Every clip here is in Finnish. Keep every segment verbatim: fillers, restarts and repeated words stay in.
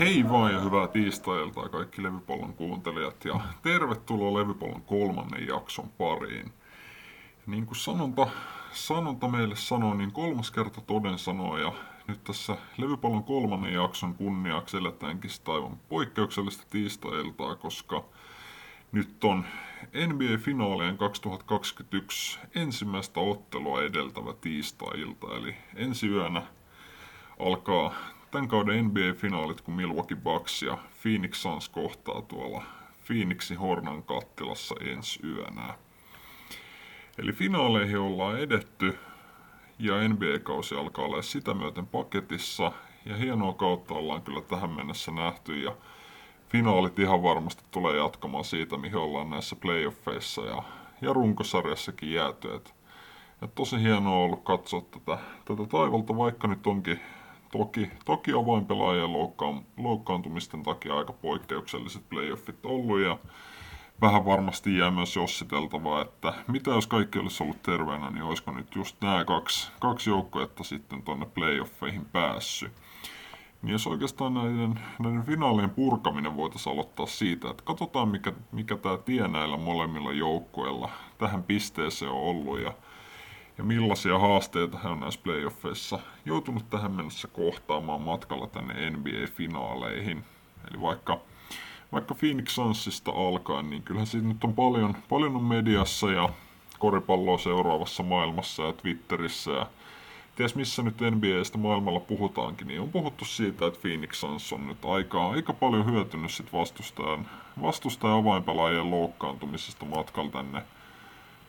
Hei vaan ja hyvää tiistailtaa kaikki Levypallon kuuntelijat ja tervetuloa Levypallon kolmannen jakson pariin. Niin kuin sanonta, sanonta meille sanoi, niin kolmas kerta toden sanoo ja nyt tässä Levypallon kolmannen jakson kunniaksi eletäänkin sitä aivan poikkeuksellista tiistailtaa, koska nyt on N B A-finaalien kaksituhattakaksikymmentäyksi ensimmäistä ottelua edeltävä tiistailta, eli ensi yönä alkaa tämän kauden N B A-finaalit, kun Milwaukee Bucks ja Phoenix Suns kohtaa tuolla Phoenixin Hornan kattilassa ensi yönä. Eli finaaleihin ollaan edetty ja N B A-kausi alkaa olla sitä myöten paketissa. Ja hienoa kautta ollaan kyllä tähän mennessä nähty ja finaalit ihan varmasti tulee jatkamaan siitä, mihin ollaan näissä playoffeissa ja, ja runkosarjassakin jääty. Et, et tosi hienoa on ollut katsoa tätä, tätä taivalta, vaikka nyt onkin Toki, toki avainpelaajien loukkaan, loukkaantumisten takia aika poikkeukselliset playoffit ollut ja vähän varmasti jää myös jossiteltavaa, että mitä jos kaikki olisi ollut terveenä, niin olisiko nyt just nämä kaksi, kaksi joukkuetta sitten tuonne playoffeihin päässyt. Niin jos oikeastaan näiden, näiden finaalien purkaminen voitaisiin aloittaa siitä, että katsotaan mikä, mikä tämä tie näillä molemmilla joukkueilla tähän pisteeseen on ollut ja Ja millaisia haasteita hän on näissä playoffeissa joutunut tähän mennessä kohtaamaan matkalla tänne N B A-finaaleihin. Eli vaikka, vaikka Phoenix Sunsista alkaen, niin kyllähän siitä nyt on paljon, paljon on mediassa ja koripalloa seuraavassa maailmassa ja Twitterissä. Ja ties missä nyt N B A:stä maailmalla puhutaankin, niin on puhuttu siitä, että Phoenix Suns on nyt aika, aika paljon hyötynyt sit vastustajan, vastustajan avainpelaajien loukkaantumisesta matkalla tänne.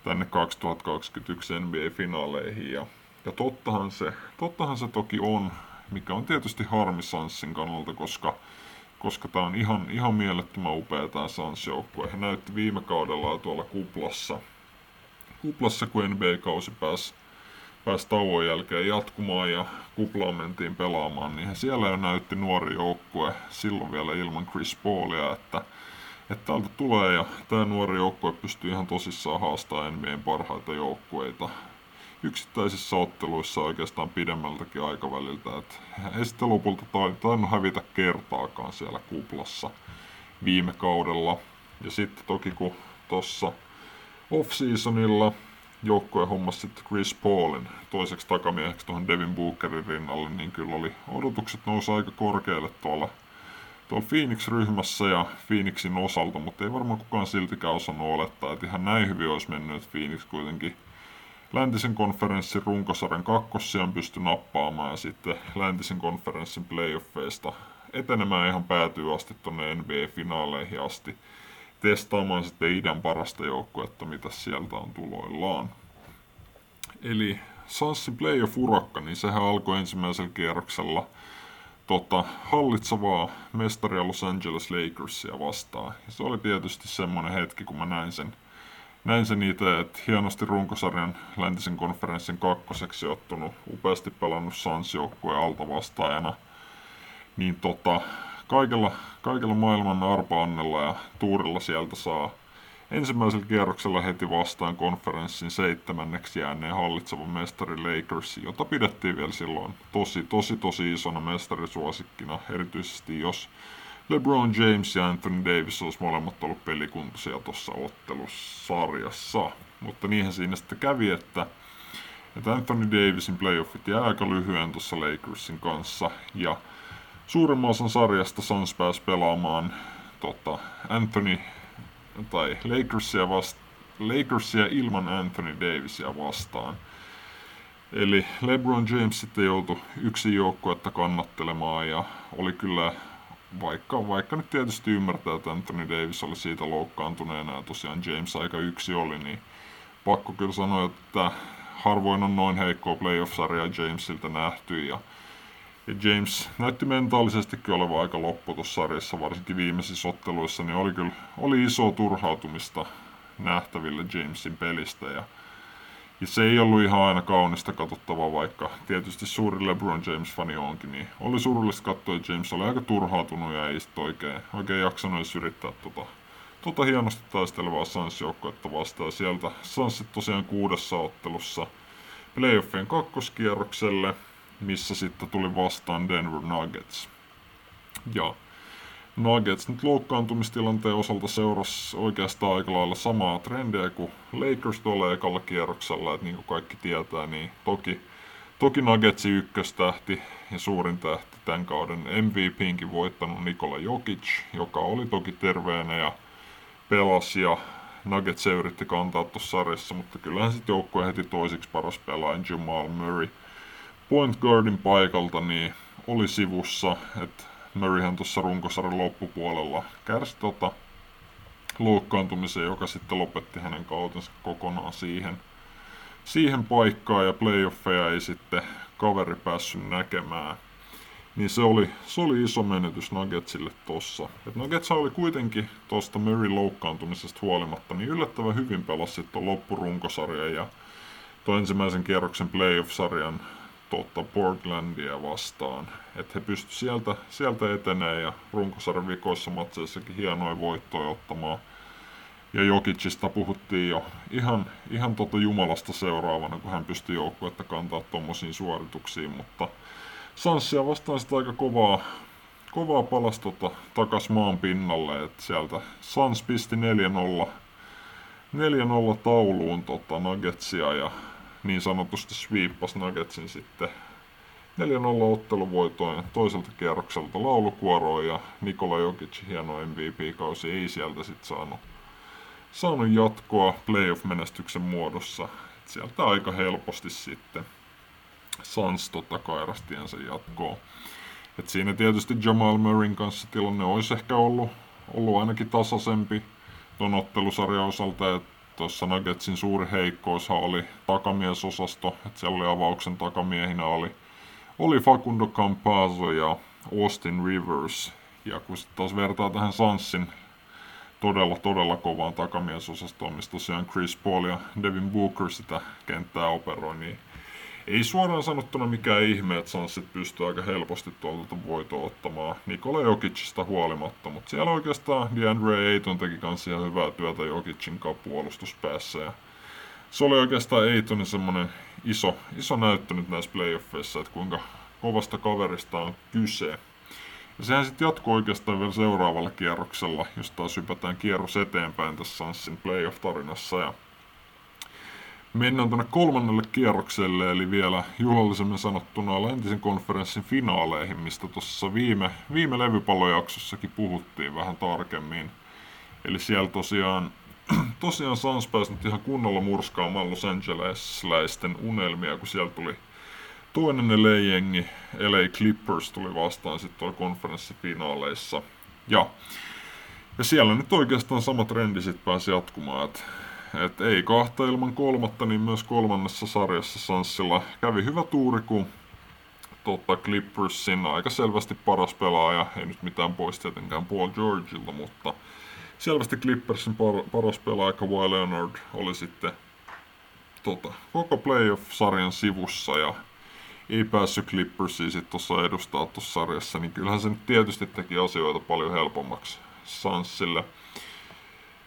tänne kaksituhattakaksikymmentäyksi N B A-finaaleihin, ja, ja tottahan, se, tottahan se toki on, mikä on tietysti harmi Sansin kannalta, koska, koska tämä on ihan, ihan mielettömän upea tämä Sans-joukkue. He näytti viime kaudella tuolla kuplassa, kuplassa kun N B A-kausi pääsi, pääsi tauon jälkeen jatkumaan ja kuplaan mentiin pelaamaan, niin he siellä jo näytti nuori joukkue, silloin vielä ilman Chris Paulia, että Että täältä tulee ja tämä nuori joukkue pystyy ihan tosissaan haastamaan N B A:n parhaita joukkueita yksittäisissä otteluissa oikeastaan pidemmältäkin aikaväliltä. Et ei sitten lopulta tainnut hävitä kertaakaan siellä kuplassa viime kaudella. Ja sitten toki kun tuossa off-seasonilla joukkue hommasi sitten Chris Paulin toiseksi takamieheksi tuohon Devin Bookerin rinnalle, niin kyllä oli odotukset nousi aika korkealle tuolla Tuolla Phoenix-ryhmässä ja Phoenixin osalta, mutta ei varmaan kukaan siltikään osannut olettaa, että ihan näin hyvin olisi mennyt, että Phoenix kuitenkin läntisen konferenssin runkosarjan kakkossijan pystyi nappaamaan ja sitten läntisen konferenssin playoffeista etenemään ihan päätyy asti tuonne N B A-finaaleihin asti testaamaan sitten idän parasta joukkuetta, mitä sieltä on tuloillaan. Eli Sansin playoff-urakka, niin sehän alkoi ensimmäisellä kierroksella Tota, hallitsevaa mestaria Los Angeles Lakersia vastaan. Ja se oli tietysti semmoinen hetki, kun mä näin sen, näin sen itse, että hienosti runkosarjan läntisen konferenssin kakkoseksi ottunut, upeasti pelannut Suns-joukkueen alta vastaajana. Niin tota, kaikella, kaikella maailman arpa-annella ja tuurilla sieltä saa ensimmäisellä kierroksella heti vastaan konferenssin seitsemänneksi jääneen hallitsevan mestari Lakersin, jota pidettiin vielä silloin tosi, tosi, tosi isona mestarisuosikkina, erityisesti jos LeBron James ja Anthony Davis olisi molemmat ollut pelikuntoisia tuossa ottelussarjassa. Mutta niinhän siinä sitten kävi, että, että Anthony Davisin playoffit jää aika lyhyen tuossa Lakersin kanssa, ja suurimman osan sarjasta Suns pääsi pelaamaan tota, Anthony tai Lakersia, vasta- Lakersia ilman Anthony Davisia vastaan. Eli LeBron James sitten joutui yksin joukkuetta kannattelemaan ja oli kyllä, vaikka, vaikka nyt tietysti ymmärtää, että Anthony Davis oli siitä loukkaantuneena ja tosiaan James aika yksi oli, niin pakko kyllä sanoa, että harvoin on noin heikkoa playoff-sarjaa Jamesilta nähty ja James näytti mentaalisesti kyllä olevan aika loppu tuossa sarjassa, varsinkin viimeisissä otteluissa, niin oli kyllä oli iso turhautumista nähtävillä Jamesin pelistä. Ja, ja se ei ollut ihan aina kaunista katsottavaa, vaikka tietysti suuri LeBron James-fani onkin, niin oli surullista katsoa, että James oli aika turhautunut ja ei sitten oikein, oikein jaksanut edes yrittää tota, tota hienosti taistelevaa Suns-joukkuetta vastaan. Sieltä Sunsit tosiaan kuudessa ottelussa playoffien kakkoskierrokselle, missä sitten tuli vastaan Denver Nuggets. Joo. Nuggets nyt loukkaantumistilanteen osalta seurasi oikeastaan aika lailla samaa trendiä kuin Lakers tuolla ekalla kierroksella, että niin kuin kaikki tietää, niin toki, toki Nuggetsin ykköstähti ja suurin tähti tämän kauden M V P:nkin voittanut Nikola Jokic, joka oli toki terveenä ja pelasi ja Nuggets yritti kantaa tuossa sarjassa, mutta kyllähän sitten joukkue heti toisiksi paras pelaaja Jamal Murray point guardin paikalta niin oli sivussa, että Murrayhän tuossa runkosarjan loppupuolella kärsi tota loukkaantumisen, joka sitten lopetti hänen kautensa kokonaan siihen, siihen paikkaan, ja playoffeja ei sitten kaveri päässyt näkemään. Niin se oli, se oli iso menetys Nuggetsille tossa. Et Nuggets oli kuitenkin tuosta Murrayn loukkaantumisesta huolimatta niin yllättävän hyvin pelasi sitten loppurunkosarjan ja tuon ensimmäisen kierroksen playoff-sarjan totta Portlandia vastaan. Että he pystyivät sieltä, sieltä etenemään ja runkosarjan vikoissa matseissakin hienoja voittoja ottamaan. Ja Jokicista puhuttiin jo ihan, ihan tota jumalasta seuraavana, kun hän pystyi joukkuetta kantaa tommosiin suorituksiin, mutta Sanssia vastaan sitä aika kovaa, kovaa palasi tota takas maan pinnalle, että sieltä Sans pisti neljä nolla, neljä nolla tauluun tota Nuggetsia ja niin sanotusti sweepas Nuggetsin sitten neljä nolla otteluvoitoin toiselta kierrokselta laulukuoroon ja Nikola Jokic hieno M V P-kausi ei sieltä sitten saanut, saanut jatkoa playoff-menestyksen muodossa. Et sieltä aika helposti sitten Sans tota kairastiensa jatkoon. Et siinä tietysti Jamal Murrayn kanssa tilanne olisi ehkä ollut, ollut ainakin tasaisempi tuon ottelusarjan osalta, että tuossa Nuggetsin suuri heikkoushan oli takamiesosasto, että siellä oli avauksen takamiehinä oli, oli Facundo Campazzo ja Austin Rivers, ja kun sitten taas vertaa tähän Sansin todella todella kovaan takamiesosastoon, missä tosiaan Chris Paul ja Devin Booker sitä kenttää operoi, niin ei suoraan sanottuna mikään ihme, että Sansit pystyy aika helposti tuolta voitoa ottamaan Nikola Jokicista huolimatta, mutta siellä oikeastaan DeAndre Ayton teki kanssa ihan hyvää työtä Jokicin puolustuspäässä. Ja se oli oikeastaan Aytonin semmoinen iso, iso näyttö nyt näissä playoffeissa, että kuinka kovasta kaverista on kyse. Ja sehän sitten jatkoi oikeastaan vielä seuraavalla kierroksella, jos taas hypätään kierros eteenpäin tässä Sansin playoff-tarinassa. Ja mennään tänne kolmannelle kierrokselle, eli vielä juhlallisemmin sanottuna läntisen konferenssin finaaleihin, mistä tuossa viime, viime levypallojaksossakin puhuttiin vähän tarkemmin. Eli siellä tosiaan, tosiaan Suns pääsi nyt ihan kunnolla murskaamaan Los Angeles-läisten unelmia, kun siellä tuli toinen L A-jengi, L A Clippers tuli vastaan sitten tuolla konferenssifinaaleissa. Ja, ja siellä nyt oikeastaan sama trendi sitten pääsi jatkumaan, että Et ei kahta ilman kolmatta, niin myös kolmannessa sarjassa Sanssilla kävi hyvä tuuri, kun tota Clippersin aika selvästi paras pelaaja, ei nyt mitään pois tietenkään Paul Georgeilta, mutta selvästi Clippersin par- paras pelaaja Kawhi Leonard oli sitten tota, koko playoff-sarjan sivussa ja ei päässyt Clippersia sitten tuossa edustaa tuossa sarjassa, niin kyllähän se nyt tietysti teki asioita paljon helpommaksi Sanssille.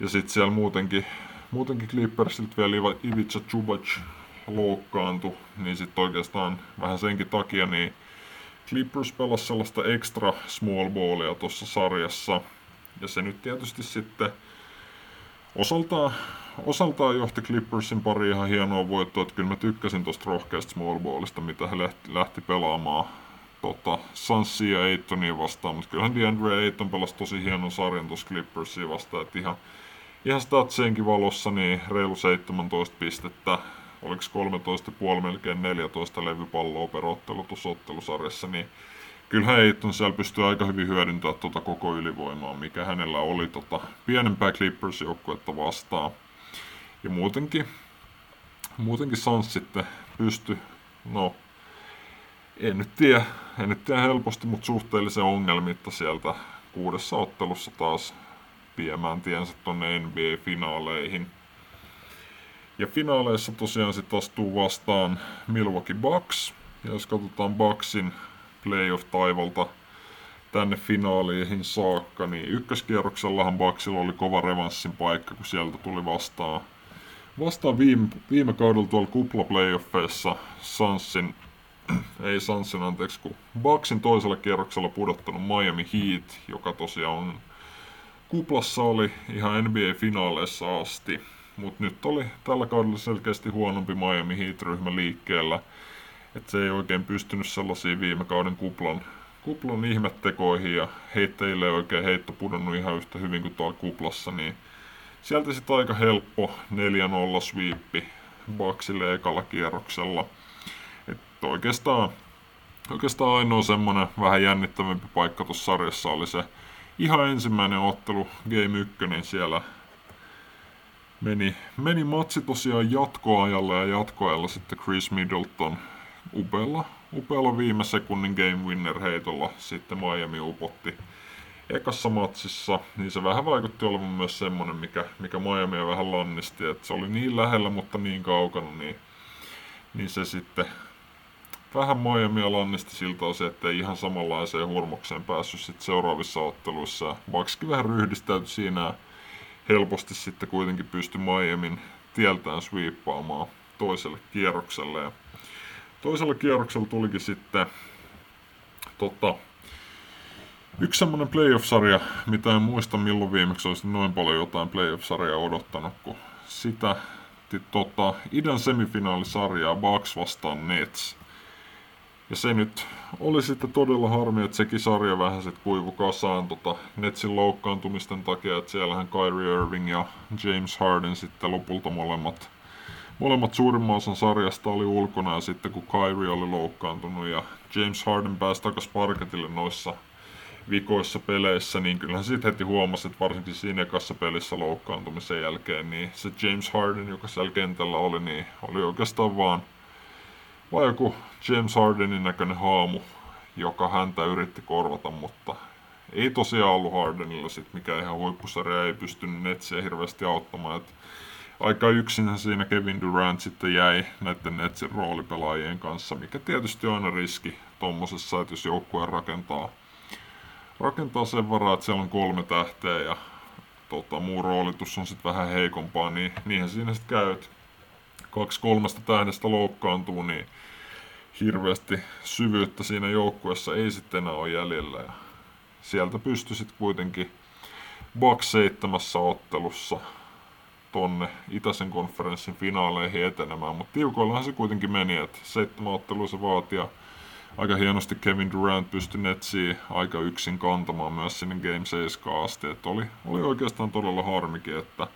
Ja sitten siellä muutenkin Muutenkin Clippersiltä vielä Ivica Zubac loukkaantui, niin sitten oikeastaan vähän senkin takia niin Clippers pelasi sellaista extra small ballia tuossa sarjassa. Ja se nyt tietysti sitten osaltaan, osaltaan johti Clippersin pari ihan hienoa voittoa, että kyllä mä tykkäsin tuosta rohkeasta small ballista, mitä he lähti, lähti pelaamaan tota, Sansia ja Aytonia vastaan, mutta kyllähän DeAndre Ayton pelasi tosi hienon sarjan tuossa Clippersia vastaan, että ihan Ihan statseenkin valossa niin reilu seitsemäntoista pistettä, oliks kolmetoista pilkku viisi melkein neljätoista levypalloa per ottelu tuossa ottelusarjassa, niin kyllähän Ayton siellä pystyy aika hyvin hyödyntämään tuota koko ylivoimaa, mikä hänellä oli tota pienempää Clippers-joukkuetta vastaan. Ja muutenkin, muutenkin Suns sitten pystyi, no en nyt tiedä, en nyt tiedä helposti, mutta suhteellisen ongelmitta sieltä kuudessa ottelussa taas viemään tiensä tuonne N B A-finaaleihin. Ja finaaleissa tosiaan sitten astuu vastaan Milwaukee Bucks. Ja jos katsotaan Bucksin playoff-taivalta tänne finaaleihin saakka, niin ykköskierroksellahan Bucksilla oli kova revanssin paikka, kun sieltä tuli vastaan, vastaan viime, viime kaudella tuolla kuplaplayoffeissa Sunsin ei Sunsin anteeksi, kun Bucksin toisella kierroksella pudottanut Miami Heat, joka tosiaan on kuplassa oli ihan N B A-finaaleissa asti. Mutta nyt oli tällä kaudella selkeästi huonompi Miami Heat-ryhmä liikkeellä. Että se ei oikein pystynyt sellaisiin viime kauden kuplan, kuplan ihmettekoihin ja heitteille oikein heitto pudonnut ihan yhtä hyvin kuin tuolla kuplassa. Niin sieltä sitten aika helppo neljä nolla sweepi Bucksille ekalla kierroksella. Että oikeastaan, oikeastaan ainoa semmoinen vähän jännittävämpi paikka tuossa sarjassa oli se ihan ensimmäinen ottelu Game yksi, niin siellä meni, meni matsi tosiaan jatkoajalle ja jatkoajalla sitten Chris Middleton upealla, upealla viime sekunnin game winner heitolla sitten Miami upotti ekassa matsissa, niin se vähän vaikutti olevan myös semmonen, mikä, mikä Miamia vähän lannisti, että se oli niin lähellä, mutta niin kaukana, niin, niin se sitten vähän Miamia lannisti siltä osin, ettei ihan samanlaiseen hurmokseen päässyt sitten seuraavissa otteluissa. Buckskin vähän ryhdistäytyi siinä helposti sitten kuitenkin pystyi Miamin tieltään sweepaamaan toiselle kierrokselle. Ja toisella kierroksella tulikin sitten tota, yksi semmoinen playoff-sarja, mitä en muista milloin viimeksi olisi noin paljon jotain playoff-sarjaa odottanut, kun sitä tota, idän semifinaalisarjaa Bucks vastaan Nets. Ja se nyt oli sitten todella harmi, että sekin sarja vähän sitten kuivui kasaan tota, Netsin loukkaantumisten takia, että siellähän Kyrie Irving ja James Harden sitten lopulta molemmat Molemmat suurimman osan sarjasta oli ulkona ja sitten kun Kyrie oli loukkaantunut ja James Harden pääsi takas parketille noissa vikoissa peleissä, niin kyllähän sitten heti huomasi, että varsinkin siinä ekassa pelissä loukkaantumisen jälkeen, niin se James Harden, joka siellä kentällä oli, niin oli oikeastaan vaan, vaan joku James Hardenin näköinen haamu, joka häntä yritti korvata, mutta ei tosiaan ollut Hardenilla sitten, mikä ihan huippusarja ei pystynyt Netsiä hirveästi auttamaan. Et aika yksinhän siinä Kevin Durant sitten jäi näiden Netsin roolipelaajien kanssa, mikä tietysti on aina riski tommosessa, että jos joukkue rakentaa, rakentaa sen varaa, että siellä on kolme tähteä ja tota, muu roolitus on sitten vähän heikompaa, niin niinhän siinä sitten käy, että kaksi kolmesta tähdestä loukkaantuu, niin hirveästi syvyyttä siinä joukkueessa ei sitten enää ole jäljellä. Ja sieltä pystyi sitten kuitenkin Bucks seitsemässä ottelussa tonne itäisen konferenssin finaaleihin etenemään, mutta tiukoillahan se kuitenkin meni, että seitsemän ottelua se vaati ja aika hienosti Kevin Durant pystyi Netsiin aika yksin kantamaan myös sinne Game seitsemään asti, että oli, oli oikeastaan todella harmikin, että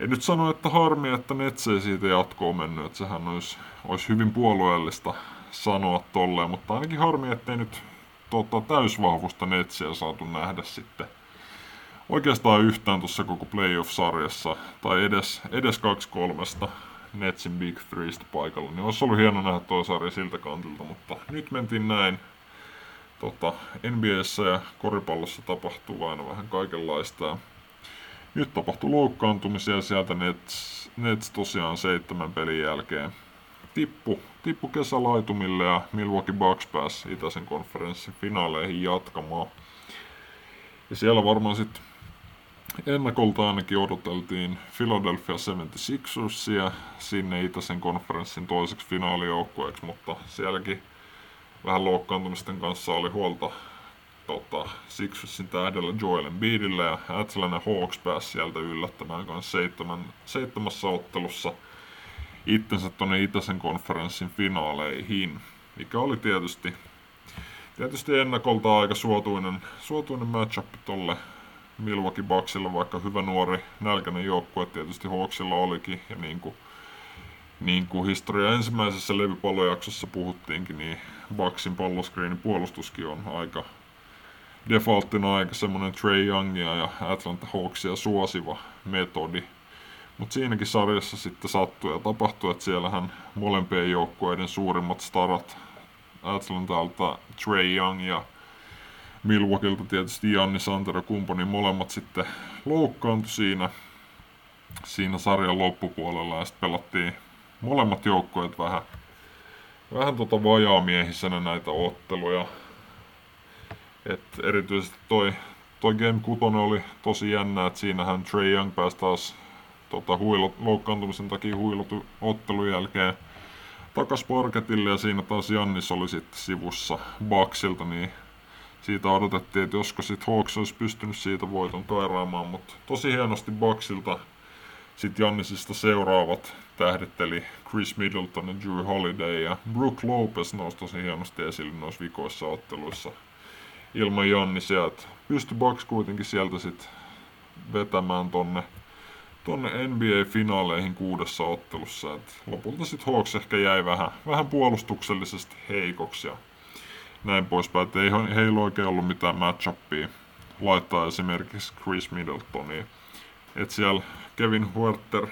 en nyt sano, että harmi, että Nets ei siitä jatkoon mennyt, että sehän olisi, olisi hyvin puolueellista sanoa tolleen, mutta ainakin harmi, ettei nyt tota, täysvahvusta Netsiä saatu nähdä sitten oikeastaan yhtään tuossa koko playoff-sarjassa, tai edes, edes kaksi kolmesta Netsin Big Threestä paikalla, niin olisi ollut hieno nähdä tuo sarja siltä kantilta, mutta nyt mentiin näin. Tota, N B A:ssä ja koripallossa tapahtuu aina vähän kaikenlaista. Nyt tapahtui loukkaantumisia sieltä Nets, Nets tosiaan seitsemän pelin jälkeen. Tippu, tippu kesälaitumille ja Milwaukee Bucks pääsi itäisen konferenssin finaaleihin jatkamaan. Ja siellä varmaan sitten ennakolta ainakin odoteltiin Philadelphia seitsemänkymmentäkuusia sinne itäisen konferenssin toiseksi finaalijoukkueeksi, mutta sielläkin vähän loukkaantumisten kanssa oli huolta tota, Sixersin tähdellä Joel Embiidillä ja Atlanta Hawks pääsi sieltä yllättämään kanssa seitsemän, seitsemässä ottelussa itsensä tuonne itäisen konferenssin finaaleihin, mikä oli tietysti Tietysti ennakolta aika suotuinen, suotuinen matchup tolle Milwaukee Bucksille, vaikka hyvä nuori nälkäinen joukkue tietysti Hawksilla olikin. Ja niin kuin niin kuin historia ensimmäisessä levypallojaksossa puhuttiinkin, niin Bucksin palloskriinin puolustuskin on aika defaulttina aika semmoinen Trae Youngia ja Atlanta Hawksia suosiva metodi. Mutta siinäkin sarjassa sitten sattui ja tapahtui, että siellähän molempien joukkueiden suurimmat starat Atlantalta Trae Young ja Milwaukeelta tietysti Giannis Antetokounmpo, niin molemmat sitten loukkaantui siinä, siinä sarjan loppupuolella ja sitten pelattiin molemmat joukkueet vähän, vähän tota vajaamiehisenä näitä otteluja. Et erityisesti toi, toi Game kuusi oli tosi jännä, että siinähän Trae Young pääsi taas tota, huilo, loukkaantumisen takia huilotu ottelun jälkeen takas parketille ja siinä taas Giannis oli sitten sivussa Bucksilta, niin siitä odotettiin, että josko sit Hawks olisi pystynyt siitä voiton kairaamaan, mutta tosi hienosti Bucksilta sitten Giannisista seuraavat tähditteli Chris Middleton ja Jrue Holiday ja Brook Lopez nousi tosi hienosti esille noissa vikoissa otteluissa ilman Giannisia, että pystyi Bucks kuitenkin sieltä sitten vetämään tonne tuonne N B A-finaaleihin kuudessa ottelussa. Et lopulta sitten Hawks ehkä jäi vähän, vähän puolustuksellisesti heikoksi ja näin poispäin. Et ei heillä oikein ollut mitään match-upia laittaa esimerkiksi Chris Middletoniin. Et siellä Kevin Huerter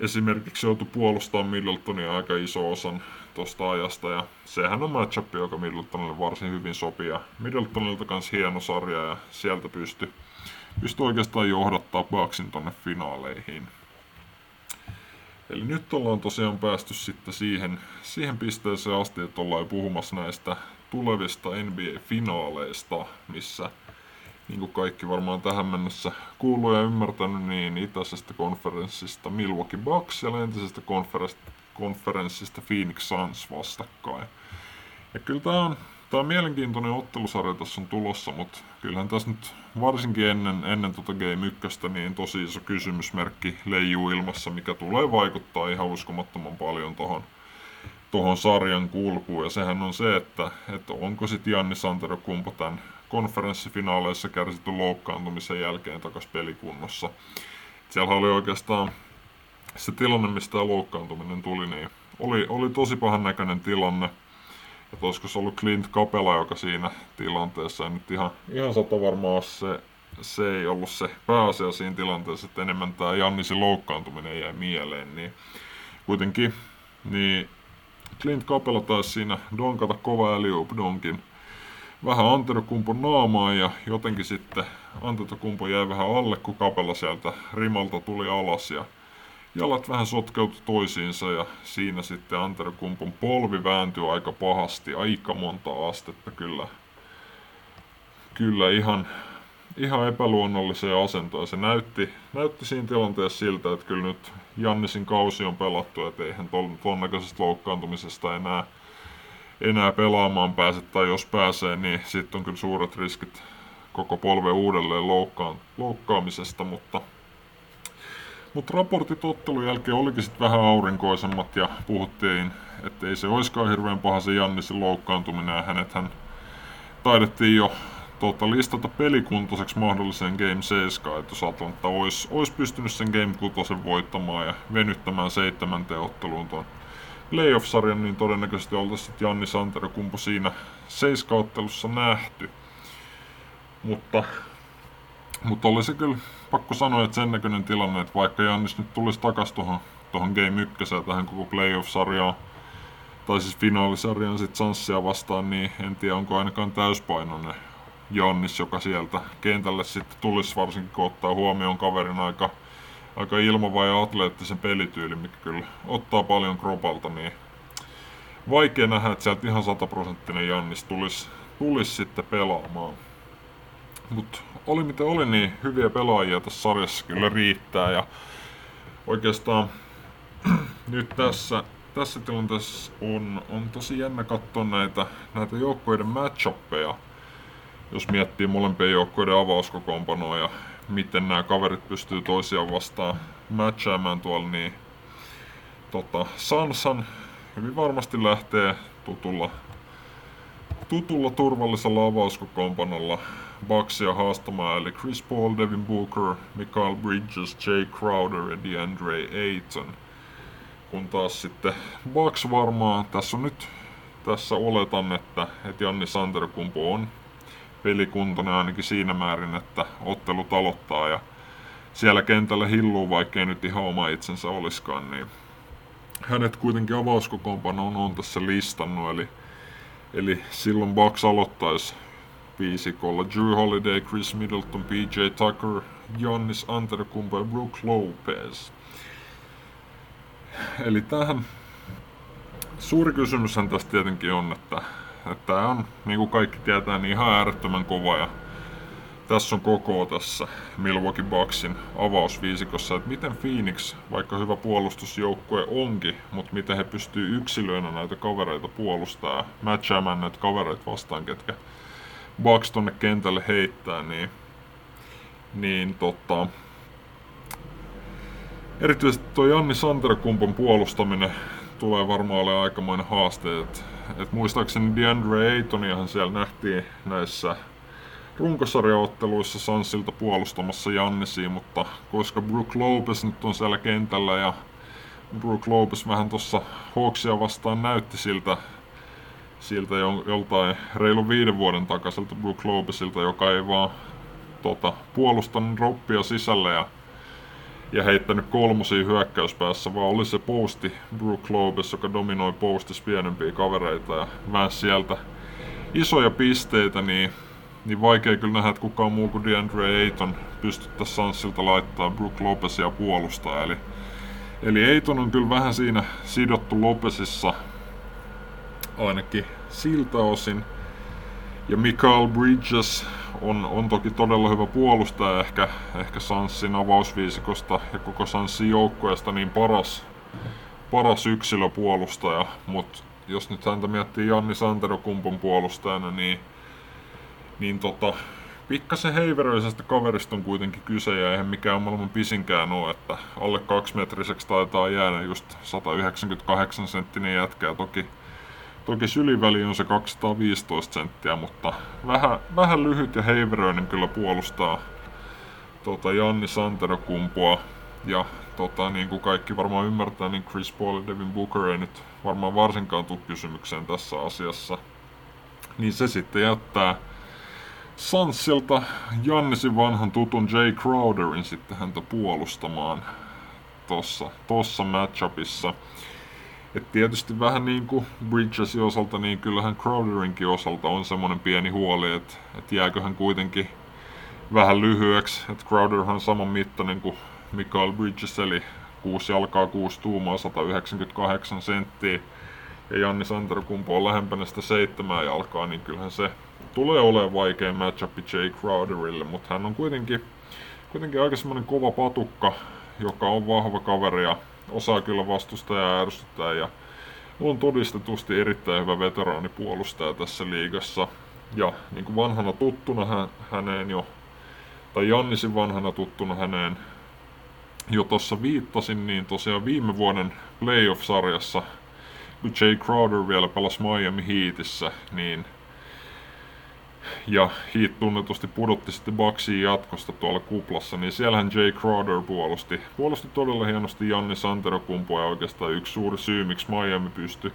esimerkiksi joutui puolustamaan Middletonia aika iso osan tuosta ajasta. Ja sehän on match-up, joka Middletonille varsin hyvin sopii. Ja Middletonilta kans hieno sarja ja sieltä pystyi Pystyi oikeastaan johdattaa Bucksin tonne finaaleihin. Eli nyt ollaan tosiaan päästy sitten siihen, siihen pisteeseen asti, että ollaan puhumassa näistä tulevista N B A-finaaleista, missä niin kuin kaikki varmaan tähän mennessä kuullut ja ymmärtänyt, niin itäisestä konferenssista Milwaukee Bucks ja läntisestä konferenssista Phoenix Suns vastakkain. Ja kyllä tää on Tämä on mielenkiintoinen ottelusarja tässä on tulossa, mutta kyllähän tässä nyt varsinkin ennen, ennen tuota Game yksi niin tosi iso kysymysmerkki leijuu ilmassa, mikä tulee vaikuttaa ihan uskomattoman paljon tohon, tohon sarjan kulkuun. Ja sehän on se, että, että onko sitten Giannis Antetokounmpo tämän konferenssifinaaleissa kärsityn loukkaantumisen jälkeen takaisin pelikunnossa. Siellä oli oikeastaan se tilanne, mistä tämä loukkaantuminen tuli, niin oli, oli tosi pahan näköinen tilanne. Että olisiko se ollut Clint Capela, joka siinä tilanteessa, ja nyt ihan, ihan satavarmaa se, se ei ollut se pääasia siinä tilanteessa, että enemmän tämä Giannisin loukkaantuminen jäi mieleen. Niin kuitenkin niin Clint Capela taisi siinä donkata kova alley-oop donkin vähän Antetokounmpon naamaan, ja jotenkin sitten Antetokounmpo jäi vähän alle, kun Capela sieltä rimalta tuli alas. Ja jalat vähän sotkeutui toisiinsa ja siinä sitten Antetokounmpon polvi vääntyi aika pahasti, aika monta astetta kyllä, kyllä ihan, ihan epäluonnolliseen asentoon. Se näytti, näytti siinä tilanteessa siltä, että kyllä nyt Giannisin kausi on pelattu, että eihän tuon näköisestä loukkaantumisesta enää, enää pelaamaan pääse, tai jos pääsee, niin sitten on kyllä suuret riskit koko polven uudelleen loukkaan, loukkaamisesta, mutta Mutta raportit ottelun jälkeen olikin sitten vähän aurinkoisemmat ja puhuttiin, että ei se oiskaan hirveän paha se Giannisin loukkaantuminen ja hänethän taidettiin jo tuota, listata pelikuntoiseksi mahdolliseen Game seitsemään, että jos Atlanta olisi olis pystynyt sen Game kuusi voittamaan ja venyttämään seitsemänteen otteluun tuon playoff-sarjan, niin todennäköisesti oltaisiin sitten Giannis Antetokounmpo siinä seitsemän-ottelussa nähty. Mutta Mutta oli se kyllä pakko sanoa, että sen näköinen tilanne, että vaikka Giannis nyt tulisi takas tuohon, tuohon Game yksi ja tähän koko playoff-sarjaan, tai siis finaalisarjaan sit Sansia vastaan, niin en tiedä onko ainakaan täyspainoinen Giannis, joka sieltä kentälle sitten tulisi varsinkin, kun ottaa huomioon kaverin aika, aika ilmava ja atleettisen pelityyli, mikä kyllä ottaa paljon kropalta, niin vaikea nähdä, että sieltä ihan sataprosenttinen Giannis tulisi, tulisi sitten pelaamaan. Mut oli miten oli, niin hyviä pelaajia tässä sarjassa kyllä riittää ja oikeastaan nyt tässä, tässä tilanteessa on, on tosi jännä katsoa näitä, näitä joukkueiden matchuppeja, jos miettii molempien joukkueiden avauskokoonpanoa ja miten nämä kaverit pystyy toisiaan vastaan matchaamaan tuolla, niin tota, Sansan hyvin varmasti lähtee tutulla tutulla turvallisella avauskokoonpanolla Bucksia haastamaan, eli Chris Paul, Devin Booker, Mikal Bridges, Jay Crowder ja DeAndre Ayton. Kun taas sitten Bucks varmaan, tässä on nyt, tässä oletan, että, että Giannis Antetokounmpo on pelikuntoinen ainakin siinä määrin, että ottelut aloittaa ja siellä kentällä hilluu, vaikkei nyt ihan oma itsensä oliskaan, niin hänet kuitenkin avauskokoonpanoon on tässä listannut, eli Eli silloin Bucks aloittaisi viisikolla Jrue Holiday, Chris Middleton, P J Tucker, Giannis Antetokounmpo ja Brook Lopez. Eli tähän suuri kysymyshän tässä tietenkin on, että, että tämä on, niin kuin kaikki tietää, niin ihan äärettömän kova ja tässä on koko tässä Milwaukee Bucksin avausviisikossa, että miten Phoenix, vaikka hyvä puolustusjoukkue onkin, mutta miten he pystyy yksilöinä näitä kavereita puolustaa, matchaamaan näitä kavereita vastaan, ketkä Bucks tonne kentälle heittää, niin, niin tota, erityisesti tuo Giannis Antetokounmpon puolustaminen tulee varmaan olemaan aikamoinen haaste. Et, et muistaakseni DeAndre Aytoniahan siellä nähtiin näissä runkosarjaotteluissa Sansilta puolustamassa Giannisia, mutta koska Brook Lopez nyt on siellä kentällä ja Brook Lopez vähän tuossa Hawksia vastaan näytti siltä, siltä joltain reilun viiden vuoden takaiselta Brook Lopezilta, joka ei vaan tota, puolustanut roppia sisälle ja, ja heittänyt kolmosia hyökkäyspäässä, vaan oli se posti Brook Lopez, joka dominoi postissa pienempiä kavereita ja väänsi sieltä isoja pisteitä, niin niin vaikea kyllä nähdä, että kukaan muu kuin DeAndre Ayton pystyttäisiin Sansilta laittaa Brook Lopezia puolustaa. Eli, eli Ayton on kyllä vähän siinä sidottu Lopezissa, ainakin siltä osin. Ja Mikal Bridges on, on toki todella hyvä puolustaja, ehkä, ehkä Sansin avausviisikosta ja koko Sansin joukkueesta niin paras, paras yksilöpuolustaja. Mutta jos nyt häntä miettii Giannis Antetokounmpon puolustajana, niin Niin tota, pikkasen heiveröisestä kaverista on kuitenkin kyse ja eihän mikään maailman pisinkään ole, että alle kaksimetriseksi taitaa jäädä just sata yhdeksänkymmentäkahdeksan senttinen jätkä. Toki, toki syliväli on se kaksisataaviisitoista senttiä, mutta vähän, vähän lyhyt ja heiveröinen kyllä puolustaa tota Giannis Antetokounmpoa. Ja tota, niin kuin kaikki varmaan ymmärtää, niin Chris Paul ja Devin Booker ei nyt varmaan varsinkaan tule kysymykseen tässä asiassa. Niin se sitten jättää Sansilta Giannisin vanhan tutun Jay Crowderin sitten häntä puolustamaan tossa, tossa matchupissa. Et tietysti vähän niinku Bridgesin osalta, niin kyllähän Crowderinkin osalta on semmonen pieni huoli, että et jääkö hän kuitenkin vähän lyhyeksi. Et Crowderhan on saman mittainen kuin Mikal Bridges, eli kuusi jalkaa kuusi tuumaa, sata yhdeksänkymmentäkahdeksan senttiä. Ja Giannis Antetokounmpo on lähempänä sitä seitsemän jalkaa, niin kyllähän se tulee olemaan vaikea matchup Jay Crowderille, mutta hän on kuitenkin, kuitenkin aika semmoinen kova patukka, joka on vahva kaveri ja osaa kyllä vastustaa ja ärsyttää ja on todistetusti erittäin hyvä veteraanipuolustaja tässä liigassa. Ja niin kuin vanhana tuttuna hän, häneen jo, tai Jannisin vanhana tuttuna häneen jo tuossa viittasin, niin tosiaan viime vuoden playoff-sarjassa, kun Jay Crowder vielä pelasi Miami Heatissä, niin ja Heat tunnetusti pudotti sitten Bucksin jatkosta tuolla kuplassa, niin siellähän Jay Crowder puolusti. Puolusti todella hienosti Giannis Antetokounmpoa, ja oikeastaan yksi suuri syy, miksi Miami pystyi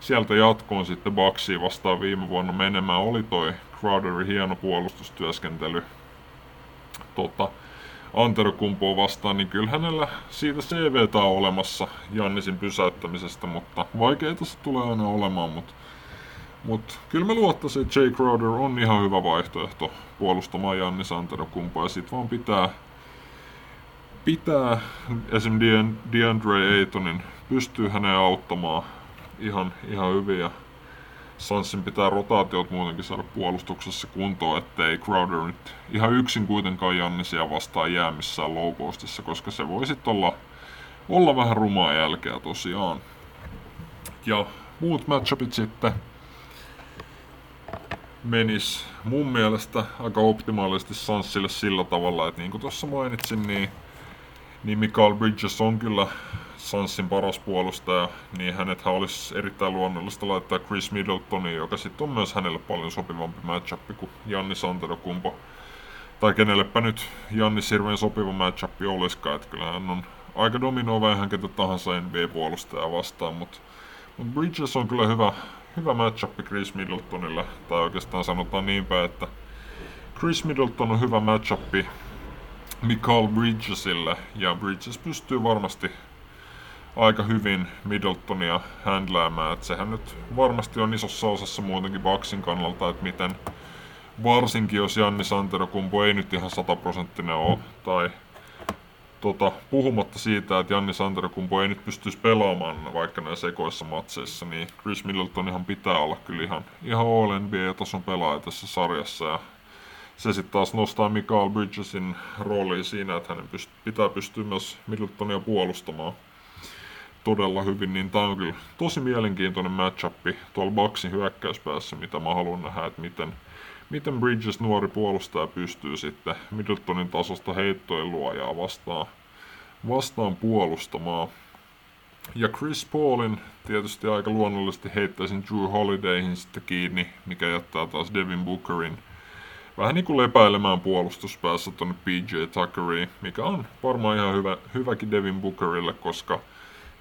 sieltä jatkoon sitten Bucksia vastaan viime vuonna menemään, oli toi Crowderin hieno puolustustyöskentely tota, Antetokounmpoa vastaan, niin kyllä hänellä siitä C V:tä on olemassa Giannisin pysäyttämisestä, mutta vaikeita se tulee aina olemaan, mutta Mutta kyllä mä luottaisin, että Jay Crowder on ihan hyvä vaihtoehto puolustamaan Giannis Antetokounmpoa. Ja sit vaan pitää, pitää esim. DeAndre Aytonin pystyy häneen auttamaan ihan, ihan hyvin. Ja Sansin pitää rotaatiot muutenkin saada puolustuksessa kuntoon, ettei Crowder nyt ihan yksin kuitenkaan Giannisia vastaan jää missään low postissa, koska se voi sit olla, olla vähän rumaa jälkeä tosiaan. Ja muut matchupit sitten menis mun mielestä aika optimaalisesti Sansille sillä tavalla, että niin kuin tuossa mainitsin, niin, niin Mikal Bridges on kyllä Sansin paras puolustaja, niin hänethän olisi erittäin luonnollista laittaa Chris Middletoniin, joka sitten on myös hänelle paljon sopivampi matchup kuin Giannis Antetokounmpo. Tai kenellepä nyt Giannis hirveän sopiva matchup olisikaan, että kyllä hän on aika dominoiva ihan ketä tahansa N B A-puolustajaa vastaan, mutta mut Bridges on kyllä hyvä Hyvä matchup Chris Middletonilla, tai oikeastaan sanotaan niinpä, että Chris Middleton on hyvä matchup Mikal Bridgesille, ja Bridges pystyy varmasti aika hyvin Middletonia handläämään, että sehän nyt varmasti on isossa osassa muutenkin Bucksin kannalta, että miten varsinkin jos Giannis Antetokounmpo ei nyt ihan sataprosenttinen ole, tai Tota, puhumatta siitä, että Giannis Antetokounmpo ei nyt pystyisi pelaamaan vaikka näissä ekoissa matseissa, niin Chris Middletonihan pitää olla kyllä ihan, ihan All N B A-tason pelaaja tässä sarjassa. Ja se sitten taas nostaa Michael Bridgesin rooliin siinä, että hänen pyst- pitää pystyä myös Middletonia puolustamaan todella hyvin, niin tämä on kyllä tosi mielenkiintoinen matchup tuolla Bucksin hyökkäyspäässä, mitä mä haluan nähdä, että miten, miten Bridges nuori puolustaja pystyy sitten Middletonin tasosta heittojen luojaa vastaan, vastaan puolustamaan. Ja Chris Paulin tietysti aika luonnollisesti heittäisin Drew Holidayhin sitten kiinni, mikä jättää taas Devin Bookerin vähän niin kuin lepäilemään puolustuspäässä tuonne P J Tuckeriin, mikä on varmaan ihan hyvä, hyväkin Devin Bookerille, koska,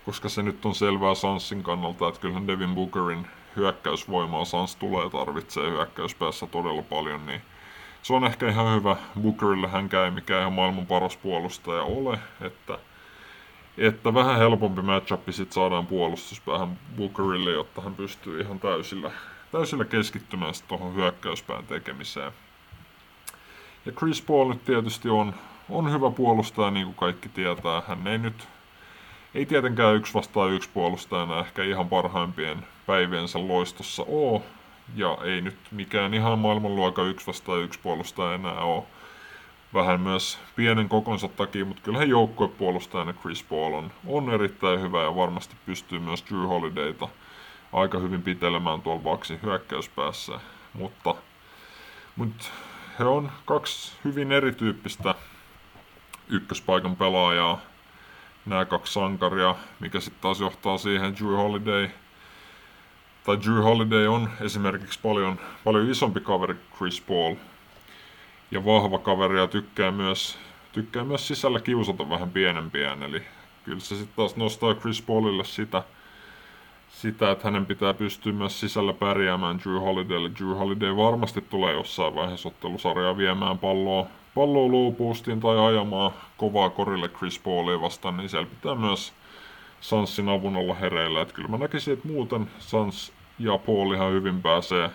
koska se nyt on selvää Sansin kannalta, että kyllähän Devin Bookerin hyökkäysvoimaa Sans tulee tarvitsee hyökkäyspäässä todella paljon, niin se on ehkä ihan hyvä Bookerille, hänkään ei mikään ihan maailman paras puolustaja ole, että että vähän helpompi matchup sit saadaan puolustuspäähän Bookerille, jotta hän pystyy ihan täysillä, täysillä keskittymään tuohon hyökkäyspään tekemiseen. Ja Chris Paul nyt tietysti on, on hyvä puolustaja, niin kuin kaikki tietää. Hän ei nyt, ei tietenkään yksi vastaan yksi puolustajana ehkä ihan parhaimpien päiviensä loistossa ole, ja ei nyt mikään ihan maailmanluokan yksi vastaan yksi puolustaja enää ole. Vähän myös pienen kokonsa takia, mutta kyllähän joukkuepuolustajana Chris Paul on, on erittäin hyvä ja varmasti pystyy myös Drew Holidayta aika hyvin pitelemään tuolla Bucksin hyökkäyspäässä. Mutta, mutta he on kaksi hyvin erityyppistä ykköspaikan pelaajaa, nämä kaksi sankaria, mikä sitten taas johtaa siihen Drew Holiday. Tai Drew Holiday on esimerkiksi paljon, paljon isompi kaveri Chris Paul. Ja vahva kaveri ja tykkää myös, tykkää myös sisällä kiusata vähän pienempiään, eli kyllä se sitten taas nostaa Chris Paulille sitä, sitä, että hänen pitää pystyä myös sisällä pärjäämään Drew Holidaylle. Drew Holiday varmasti tulee jossain vaiheessa ottelusarjaa viemään palloa, palloa low postiin tai ajamaan kovaa korille Chris Paulia vastaan, niin siellä pitää myös Sansin avun olla hereillä. Et kyllä mä näkisin, että muuten Sans ja Paul ihan hyvin pääsee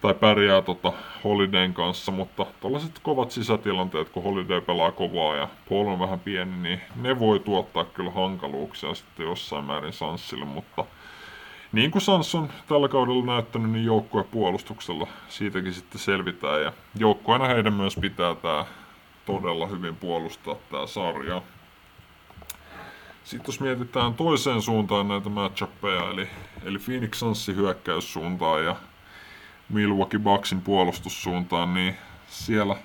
tai pärjää tota Holidayn kanssa, mutta tällaiset kovat sisätilanteet, kun Holiday pelaa kovaa ja Paul on vähän pieni, niin ne voi tuottaa kyllä hankaluuksia sitten jossain määrin Sansille, mutta niin kuin Sans on tällä kaudella näyttänyt, niin joukkuepuolustuksella siitäkin sitten selvitään ja joukkueena heidän myös pitää tää todella hyvin puolustaa tää sarja. Sitten jos mietitään toiseen suuntaan näitä matchappeja, eli, eli Phoenix Sunsin hyökkäyssuuntaan ja Milwaukee Bucksin puolustussuuntaan, niin siellä,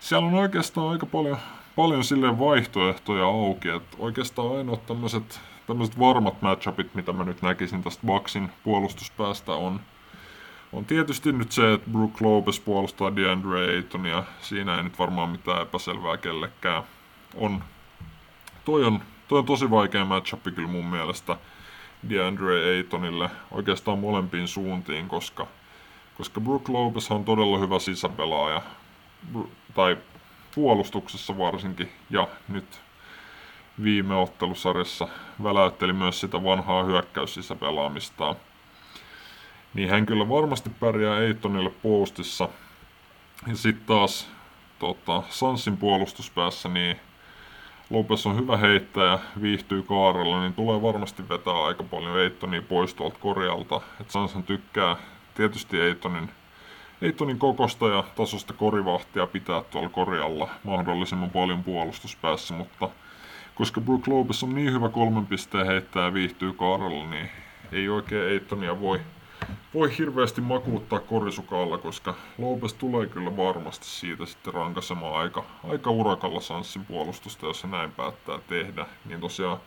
siellä on oikeastaan aika paljon, paljon silleen vaihtoehtoja auki. Et oikeastaan ainoat tämmöiset, tämmöiset varmat matchupit, mitä mä nyt näkisin tästä Bucksin puolustuspäästä, on, on tietysti nyt se, että Brook Lopez puolustaa DeAndre Aytonia. Siinä ei nyt varmaan mitään epäselvää kellekään. On, toi, on, toi on tosi vaikea matchupi kyllä mun mielestä DeAndre Aytonille oikeastaan molempiin suuntiin, koska, koska Brook Lopez on todella hyvä sisäpelaaja, tai puolustuksessa varsinkin, ja nyt viime ottelusarjassa väläytteli myös sitä vanhaa hyökkäyssisäpelaamistaan. Niin hän kyllä varmasti pärjää Aytonille postissa. Ja sitten taas tota, Sansin puolustuspäässä, niin Lopez on hyvä heittäjä, viihtyy kaarella, niin tulee varmasti vetää aika paljon Aytonia pois tuolta korjalta. Et Sansan tykkää tietysti Aytonin, Aytonin kokosta ja tasosta korivahtia pitää tuolla korjalla mahdollisimman paljon puolustuspäässä, mutta koska Brook Lopez on niin hyvä kolmen pisteen heittäjä ja viihtyy kaarella, niin ei oikein Aytonia voi, voi hirveästi makuuttaa korisukalla, koska Lopez tulee kyllä varmasti siitä sitten rankasemaan aika, aika urakalla Sansin puolustusta, jos se näin päättää tehdä. Niin tosiaan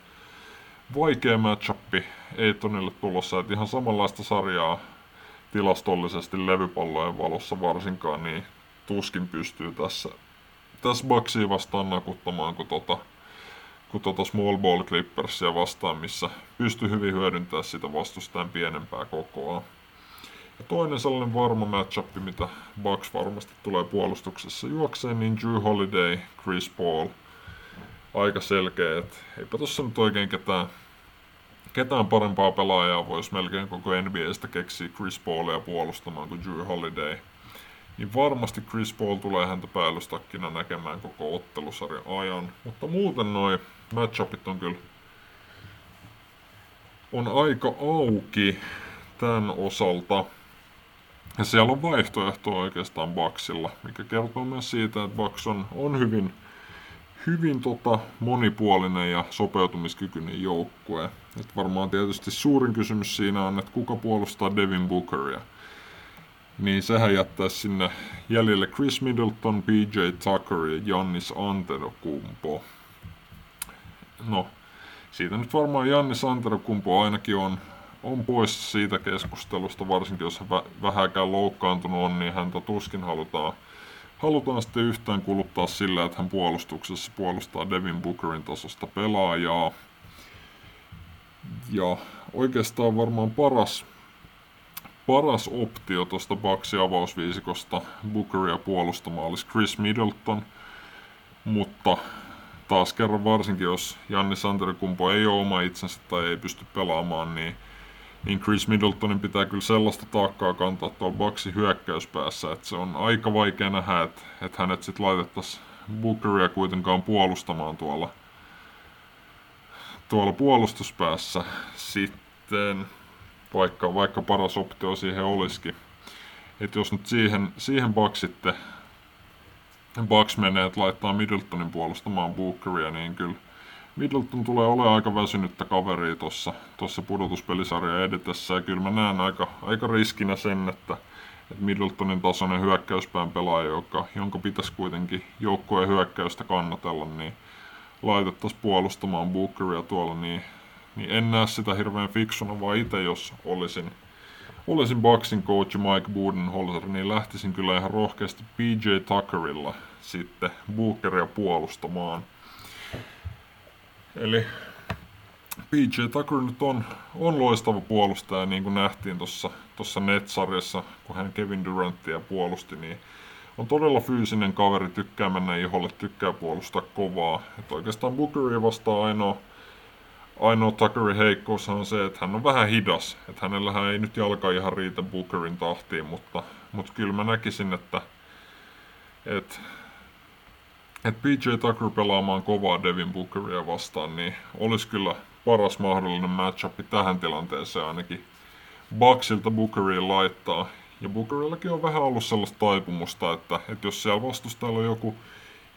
vaikea matchappi Aytonille tulossa, että ihan samanlaista sarjaa tilastollisesti levypallojen valossa varsinkaan, niin tuskin pystyy tässä, tässä Bucksia vastaan nakuttamaan, kun tota kun tuota small ball clippersia vastaan, missä pystyy hyvin hyödyntämään sitä vastustajan pienempää kokoa. Ja toinen sellainen varma matchup, mitä Bucks varmasti tulee puolustuksessa juokseen, niin Drew Holiday, Chris Paul. Aika selkeä, että eipä tossa nyt oikein ketään, ketään parempaa pelaajaa voisi melkein koko N B A:stä keksiä Chris Paulia puolustamaan kuin Drew Holiday. Niin varmasti Chris Paul tulee häntä päällystakkina näkemään koko ottelusarjan ajan, mutta muuten noi matchupit on kyllä on aika auki tämän osalta. Ja siellä on vaihtoehtoa oikeastaan Bucksilla, mikä kertoo myös siitä, että Bucks on, on hyvin, hyvin tota monipuolinen ja sopeutumiskykyinen joukkue. Et varmaan tietysti suurin kysymys siinä on, että kuka puolustaa Devin Bookeria. Niin sehän jättäisi sinne jäljelle Chris Middleton, P J Tucker ja Giannis Antetokounmpo. No, siitä nyt varmaan Giannis Antetokounmpo ainakin on, on pois siitä keskustelusta, varsinkin jos hän vä- vähäkään loukkaantunut on, niin häntä tuskin halutaan, halutaan sitten yhtään kuluttaa sillä, että hän puolustuksessa puolustaa Devin Bookerin tasosta pelaajaa. Ja oikeastaan varmaan paras... Paras optio tuosta Bucksin avausviisikosta Bookeria puolustamaan olisi Chris Middleton, mutta taas kerran varsinkin jos Giannis Antetokounmpo ei ole oma itsensä tai ei pysty pelaamaan, niin, niin Chris Middletonin pitää kyllä sellaista taakkaa kantaa tuolla Bucksin hyökkäyspäässä, että se on aika vaikea nähdä, että, että hänet sitten laitettaisiin Bookeria kuitenkaan puolustamaan tuolla, tuolla puolustuspäässä sitten. Vaikka, vaikka paras optio siihen olisikin. Et jos nyt siihen, siihen Bucks sitten Bucks menee, että laittaa Middletonin puolustamaan Bookeria, niin kyllä Middleton tulee olemaan aika väsynyttä kaveria tuossa tuossa pudotuspelisarjan edetessä. Ja kyllä mä näen aika, aika riskinä sen, että, että Middletonin tasoinen hyökkäyspään pelaaja, joka, jonka pitäisi kuitenkin joukkueen hyökkäystä kannatella, niin laitettaisiin puolustamaan Bookeria tuolla niin. Niin en näe sitä hirveän fiksuna, vaan itse jos olisin, olisin Bucksin coach Mike Budenholzer, niin lähtisin kyllä ihan rohkeasti P J Tuckerilla sitten Bookeria puolustamaan. Eli P J Tucker nyt on, on loistava puolustaja, niin kuin nähtiin tuossa Nets-sarjassa, kun hän Kevin Durantia puolusti, niin on todella fyysinen kaveri, tykkää mennä iholle, tykkää puolustaa kovaa. Et oikeastaan Bookeria vastaa ainoa Ainoa Tuckerin heikkous on se, että hän on vähän hidas. Että hänellähän ei nyt jalka ihan riitä Bookerin tahtiin, mutta, mutta kyllä mä näkisin, että et, et P J Tucker pelaamaan kovaa Devin Bookeria vastaan, niin olisi kyllä paras mahdollinen matchup tähän tilanteeseen ainakin Bucksilta Bookeriin laittaa. Ja Bookerillakin on vähän ollut sellaista taipumusta, että et jos siellä vastustajalla on joku,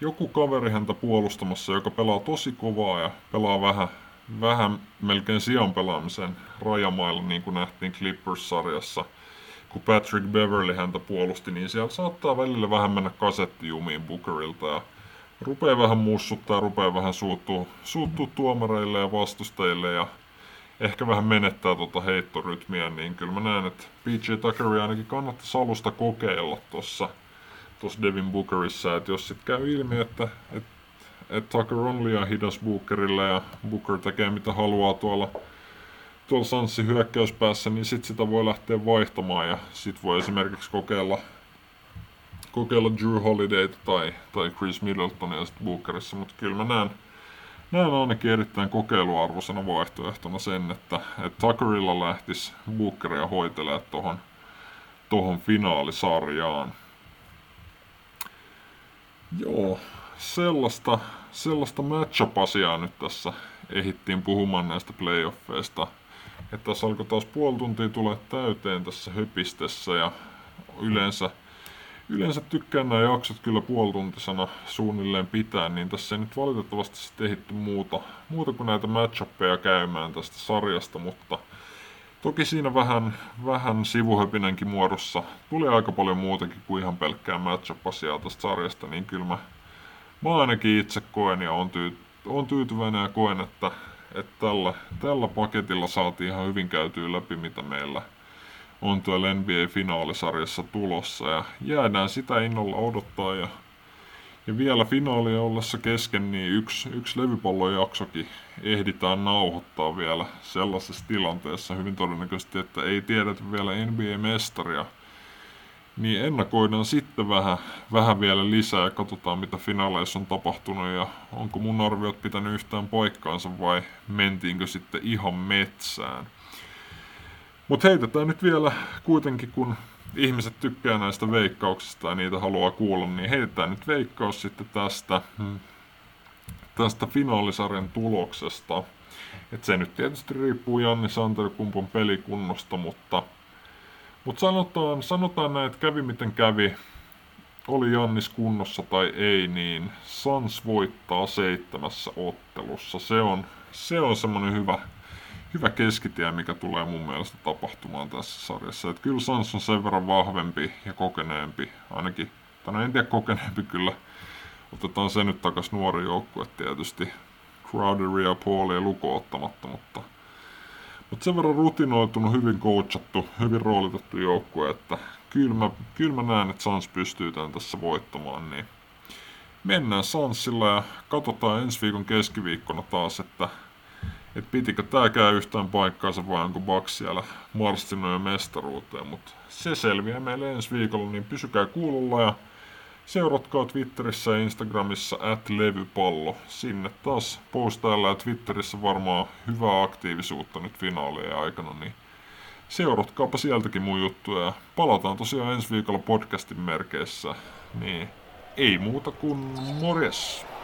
joku kaveri häntä puolustamassa, joka pelaa tosi kovaa ja pelaa vähän Vähän melkein sijan pelaamisen rajamailla, niin kuin nähtiin Clippers-sarjassa. Kun Patrick Beverly häntä puolusti, niin siellä saattaa välillä vähän mennä kasettijumiin Bookerilta. Ja rupeaa vähän mussuttaa, rupeaa vähän suuttua, suuttua tuomareille ja vastustajille ja ehkä vähän menettää tuota heittorytmiä. Niin kyllä mä näen, että P J Tuckeria ainakin kannattaisi alusta kokeilla tuossa Devin Bookerissa. Että jos sit käy ilmi, että... että että Tucker on liian hidas Bookerille ja Booker tekee mitä haluaa tuolla, tuolla Sansin hyökkäyspäässä, niin sit sitä voi lähteä vaihtamaan ja sit voi esimerkiksi kokeilla, kokeilla Drew Holidayta tai, tai Chris Middletonia sit Bookerissa, mutta kyllä mä näen, näen ainakin erittäin kokeiluarvoisena vaihtoehtona sen, että, että Tuckerilla lähtisi Bookeria hoitelemaan tohon, tohon finaalisarjaan. Joo. Sellaista, sellaista matchup-asiaa nyt tässä ehittiin puhumaan näistä playoffeista. Että tässä alkoi taas puoli tuntia tulee täyteen tässä höpistessä ja yleensä, yleensä tykkään nämä jaksot kyllä puolituntisena suunnilleen pitää, niin tässä ei nyt valitettavasti sitten ehitty muuta, muuta kuin näitä matchuppeja käymään tästä sarjasta, mutta toki siinä vähän, vähän sivuhöpinenkin muodossa tuli aika paljon muutakin kuin ihan pelkkää matchup-asiaa tästä sarjasta, niin kyllä mä Mä ainakin itse koen ja on, tyy- on tyytyväinen ja koen, että, että tällä, tällä paketilla saatiin ihan hyvin käytyä läpi, mitä meillä on tuolla N B A-finaalisarjassa tulossa. Ja jäädään sitä innolla odottaa ja, ja vielä finaalia ollessa kesken, niin yksi, yksi levypallojaksokin ehditään nauhoittaa vielä sellaisessa tilanteessa hyvin todennäköisesti, että ei tiedetä vielä N B A-mestaria. Niin ennakoidaan sitten vähän, vähän vielä lisää ja katsotaan mitä finaaleissa on tapahtunut ja onko mun arviot pitänyt yhtään paikkaansa vai mentiinkö sitten ihan metsään. Mut heitetään nyt vielä kuitenkin, kun ihmiset tykkää näistä veikkauksista ja niitä haluaa kuulla, niin heitetään nyt veikkaus sitten tästä, tästä finaalisarjan tuloksesta. Et se nyt tietysti riippuu Giannis Antetokounmpon pelikunnosta, mutta Mutta sanotaan, sanotaan näin, että kävi miten kävi, oli Jannis kunnossa tai ei, niin Suns voittaa seitsemässä ottelussa. Se on, se on semmoinen hyvä, hyvä keskitie, mikä tulee mun mielestä tapahtumaan tässä sarjassa. Et kyllä Suns on sen verran vahvempi ja kokeneempi, ainakin, tai no en tiedä kokeneempi kyllä, otetaan se nyt takas nuori joukkue tietysti, Crowderia, Paulia luko ottamatta, mutta Mutta sen verran rutinoitunut, hyvin coachattu, hyvin roolitettu joukkue, että kyllä mä, kyl mä näen, että Suns pystyy tämän tässä voittamaan, niin mennään Sunsilla ja katsotaan ensi viikon keskiviikkona taas, että et pitikö tääkään yhtään paikkaansa vai onko Bucks siellä marssinoja mestaruuteen, mutta se selviää meille ensi viikolla, niin pysykää kuulolla ja seuratkaa Twitterissä ja Instagramissa at levypallo. Sinne taas postaillaan Twitterissä varmaan hyvää aktiivisuutta nyt finaalien aikana, niin seuratkaapa sieltäkin mun juttuja ja palataan tosiaan ensi viikolla podcastin merkeissä. Niin ei muuta kuin morjes!